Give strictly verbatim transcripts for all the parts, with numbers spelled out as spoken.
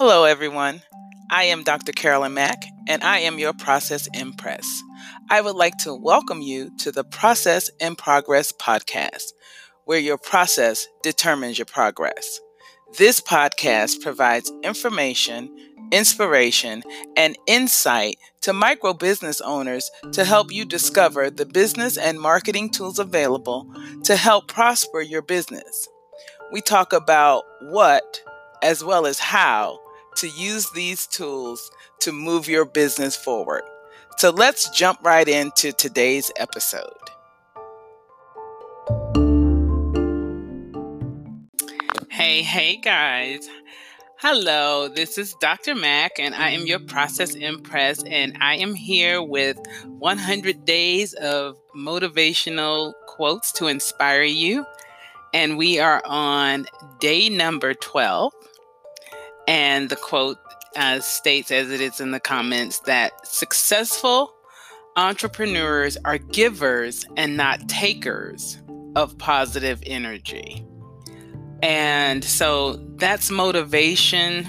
Hello, everyone. I am Doctor Carolyn Mack, and I am your Process Impress. I would like to welcome you to the Process in Progress podcast, where your process determines your progress. This podcast provides information, inspiration, and insight to micro business owners to help you discover the business and marketing tools available to help prosper your business. We talk about what, as well as how, to use these tools to move your business forward. So let's jump right into today's episode. Hey, hey guys. Hello, this is Doctor Mack, and I am your Process Impress, and I am here with one hundred days of motivational quotes to inspire you. And we are on day number twelve. And the quote uh, states, as it is in the comments, that successful entrepreneurs are givers and not takers of positive energy. And so that's motivation.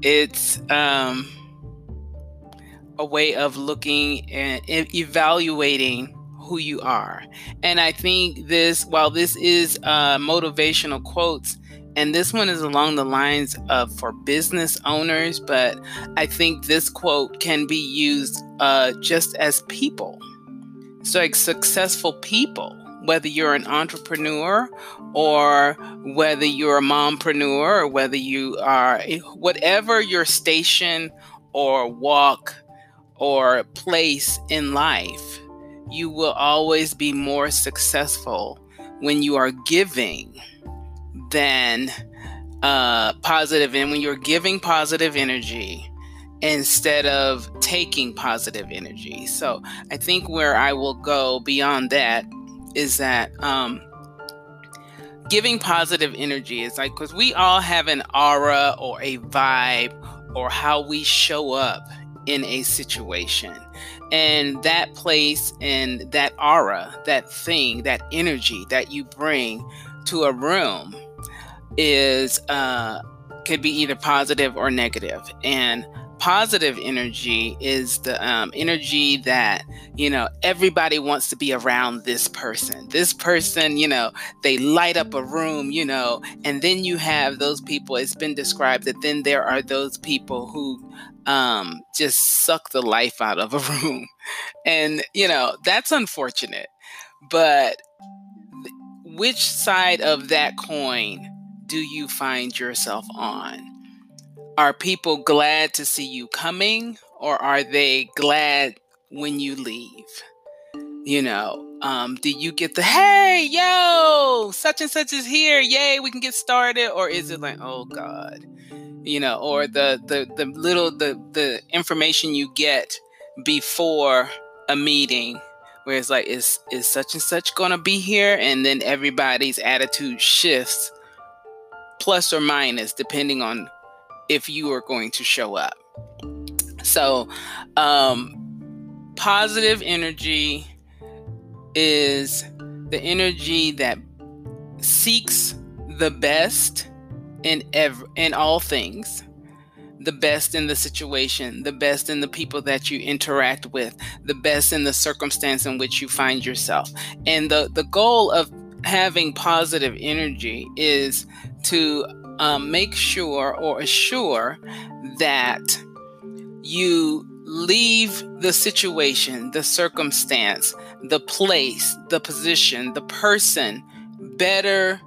It's um, a way of looking and evaluating who you are. And I think this, while this is uh, motivational quotes, and this one is along the lines of for business owners, but I think this quote can be used uh, just as people. So like successful people, whether you're an entrepreneur or whether you're a mompreneur or whether you are, whatever your station or walk or place in life, you will always be more successful when you are giving than uh, positive, and when you're giving positive energy instead of taking positive energy. So I think where I will go beyond that is that um, giving positive energy is like, because we all have an aura or a vibe or how we show up in a situation, and that place and that aura, that thing, that energy that you bring to a room is uh, could be either positive or negative. And positive energy is the um, energy that, you know, everybody wants to be around this person. This person, you know, they light up a room, you know, and then you have those people. It's been described that then there are those people who um, just suck the life out of a room. And, you know, that's unfortunate. But which side of that coin do you find yourself on? Are people glad to see you coming, or are they glad when you leave? You know, um, do you get the, hey, yo, such and such is here. Yay, we can get started. Or is it like, oh God, you know, or the, the, the little, the, the information you get before a meeting, where it's like, is, is such and such going to be here? And then everybody's attitude shifts, plus or minus, depending on if you are going to show up. So um, positive energy is the energy that seeks the best in ev- in all things. The best in the situation, the best in the people that you interact with, the best in the circumstance in which you find yourself. And the, the goal of having positive energy is to um, make sure or assure that you leave the situation, the circumstance, the place, the position, the person better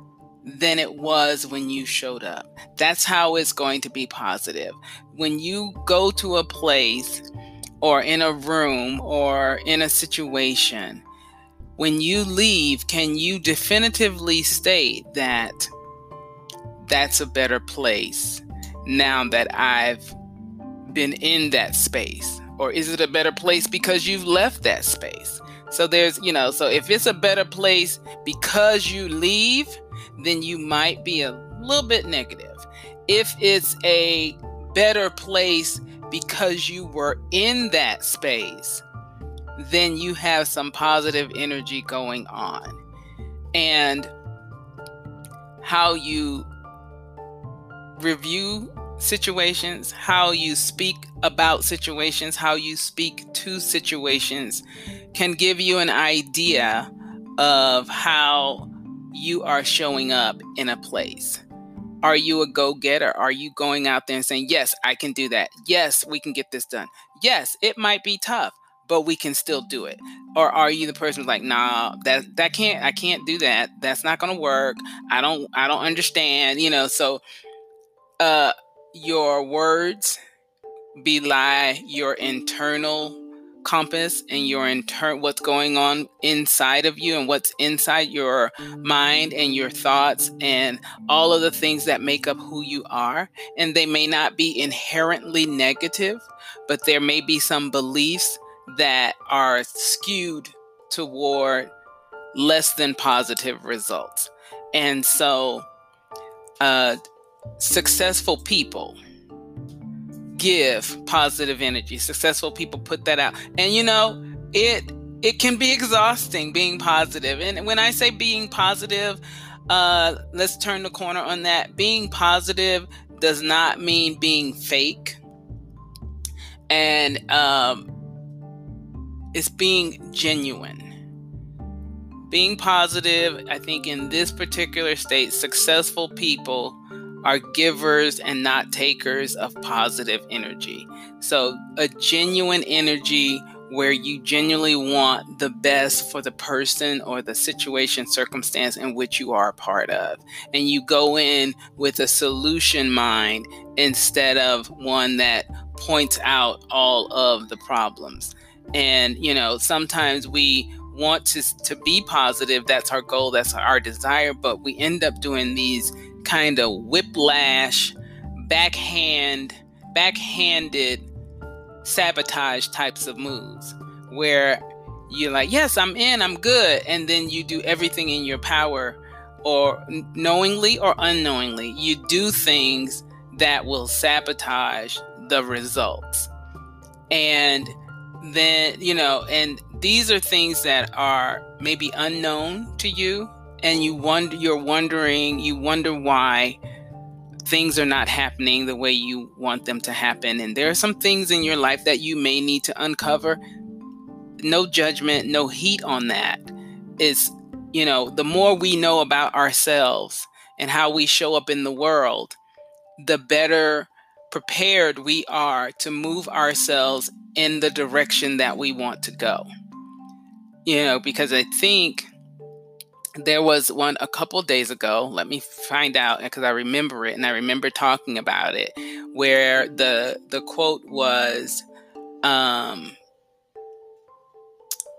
than it was when you showed up. That's how it's going to be positive. When you go to a place or in a room or in a situation, when you leave, can you definitively state that that's a better place now that I've been in that space? Or is it a better place because you've left that space? So there's, you know, so if it's a better place because you leave, then you might be a little bit negative. If it's a better place because you were in that space, then you have some positive energy going on. And how you review situations, how you speak about situations, how you speak to situations can give you an idea of how you are showing up in a place. Are you a go-getter? Are you going out there and saying, yes, I can do that. Yes, we can get this done. Yes, it might be tough, but we can still do it. Or are you the person who's like, nah, that that can't, I can't do that. That's not going to work. I don't, I don't understand, you know, so uh, your words belie your internal compass and your intern, what's going on inside of you and what's inside your mind and your thoughts and all of the things that make up who you are. And they may not be inherently negative, but there may be some beliefs that are skewed toward less than positive results. And so uh, successful people give positive energy. Successful people put that out. And you know, it it can be exhausting being positive. And when I say being positive, uh, let's turn the corner on that. Being positive does not mean being fake. And um, it's being genuine. Being positive, I think in this particular state, successful people are givers and not takers of positive energy. So a genuine energy where you genuinely want the best for the person or the situation, circumstance in which you are a part of. And you go in with a solution mind instead of one that points out all of the problems. And, you know, sometimes we want to, to be positive. That's our goal. That's our desire. But we end up doing these kind of whiplash, backhand, backhanded sabotage types of moves where you're like, yes, I'm in, I'm good. And then you do everything in your power, or knowingly or unknowingly, you do things that will sabotage the results. And then, you know, and these are things that are maybe unknown to you. And you wonder, you're wondering, you wonder why things are not happening the way you want them to happen. And there are some things in your life that you may need to uncover. No judgment, no heat on that. It's, you know, the more we know about ourselves and how we show up in the world, the better prepared we are to move ourselves in the direction that we want to go. You know, because I think there was one a couple days ago, let me find out because I remember it and I remember talking about it, where the the quote was, um,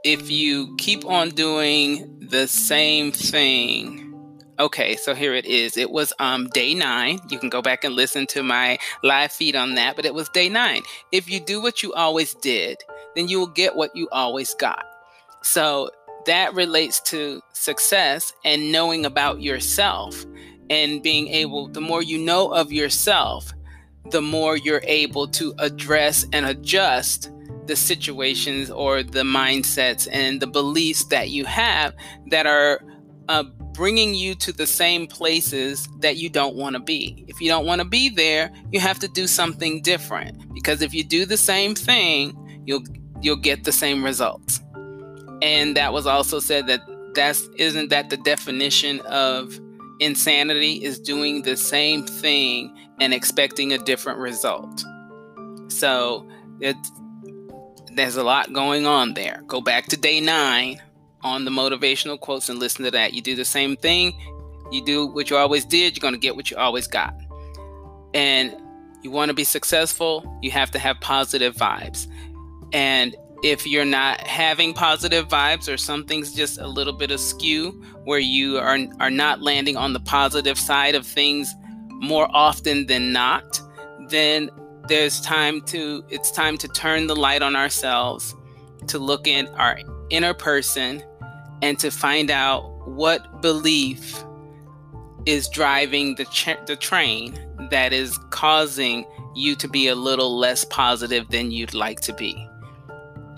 if you keep on doing the same thing. Okay, so here it is. It was um, day nine. You can go back and listen to my live feed on that, but it was day nine. If you do what you always did, then you will get what you always got. So that relates to success and knowing about yourself and being able, the more you know of yourself, the more you're able to address and adjust the situations or the mindsets and the beliefs that you have that are uh, bringing you to the same places that you don't want to be. If you don't want to be there, you have to do something different, because if you do the same thing, you'll you'll get the same results. And that was also said that that's, isn't that the definition of insanity, is doing the same thing and expecting a different result. So it's, there's a lot going on there. Go back to day nine on the motivational quotes and listen to that. You do the same thing. You do what you always did. You're going to get what you always got. And you want to be successful. You have to have positive vibes. And if you're not having positive vibes, or something's just a little bit askew where you are, are not landing on the positive side of things more often than not, then there's time to, it's time to turn the light on ourselves, to look at our inner person and to find out what belief is driving the ch- the train that is causing you to be a little less positive than you'd like to be.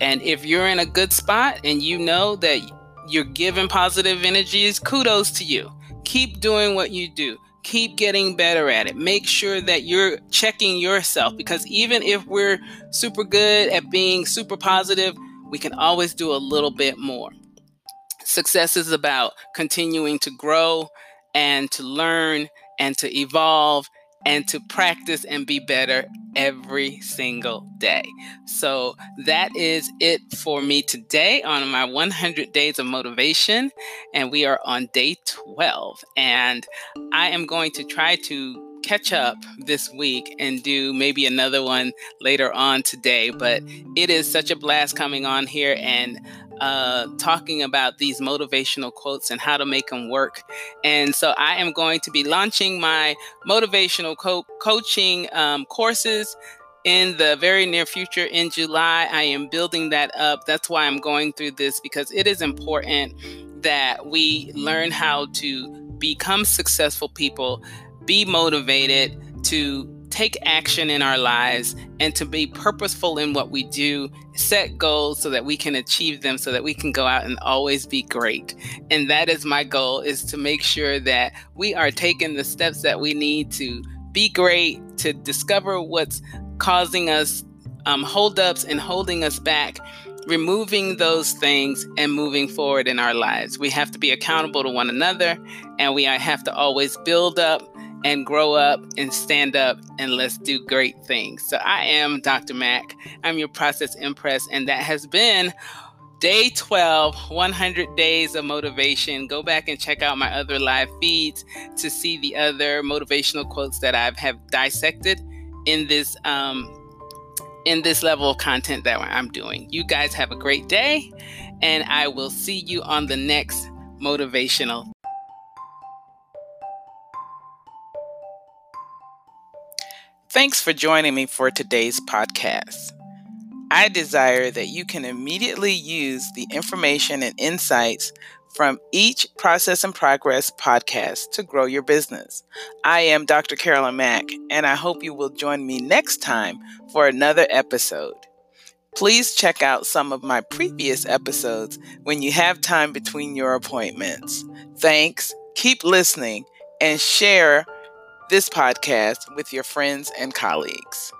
And if you're in a good spot and you know that you're giving positive energies, kudos to you. Keep doing what you do. Keep getting better at it. Make sure that you're checking yourself, because even if we're super good at being super positive, we can always do a little bit more. Success is about continuing to grow and to learn and to evolve and to practice and be better every single day. So that is it for me today on my one hundred days of motivation. And we are on day twelve. And I am going to try to catch up this week and do maybe another one later on today. But it is such a blast coming on here and uh, talking about these motivational quotes and how to make them work. And so I am going to be launching my motivational co- coaching um, courses in the very near future in July. I am building that up. That's why I'm going through this, because it is important that we learn how to become successful people, be motivated to take action in our lives, and to be purposeful in what we do, set goals so that we can achieve them, so that we can go out and always be great. And that is my goal, is to make sure that we are taking the steps that we need to be great, to discover what's causing us um, holdups and holding us back, removing those things and moving forward in our lives. We have to be accountable to one another, and we have to always build up and grow up and stand up, and let's do great things. So I am Doctor Mack. I'm your Process Empress, and that has been day twelve, one hundred days of motivation. Go back and check out my other live feeds to see the other motivational quotes that I have dissected in this, um, in this level of content that I'm doing. You guys have a great day, and I will see you on the next motivational. Thanks for joining me for today's podcast. I desire that you can immediately use the information and insights from each Process and Progress podcast to grow your business. I am Doctor Carolyn Mack, and I hope you will join me next time for another episode. Please check out some of my previous episodes when you have time between your appointments. Thanks, keep listening, and share this podcast with your friends and colleagues.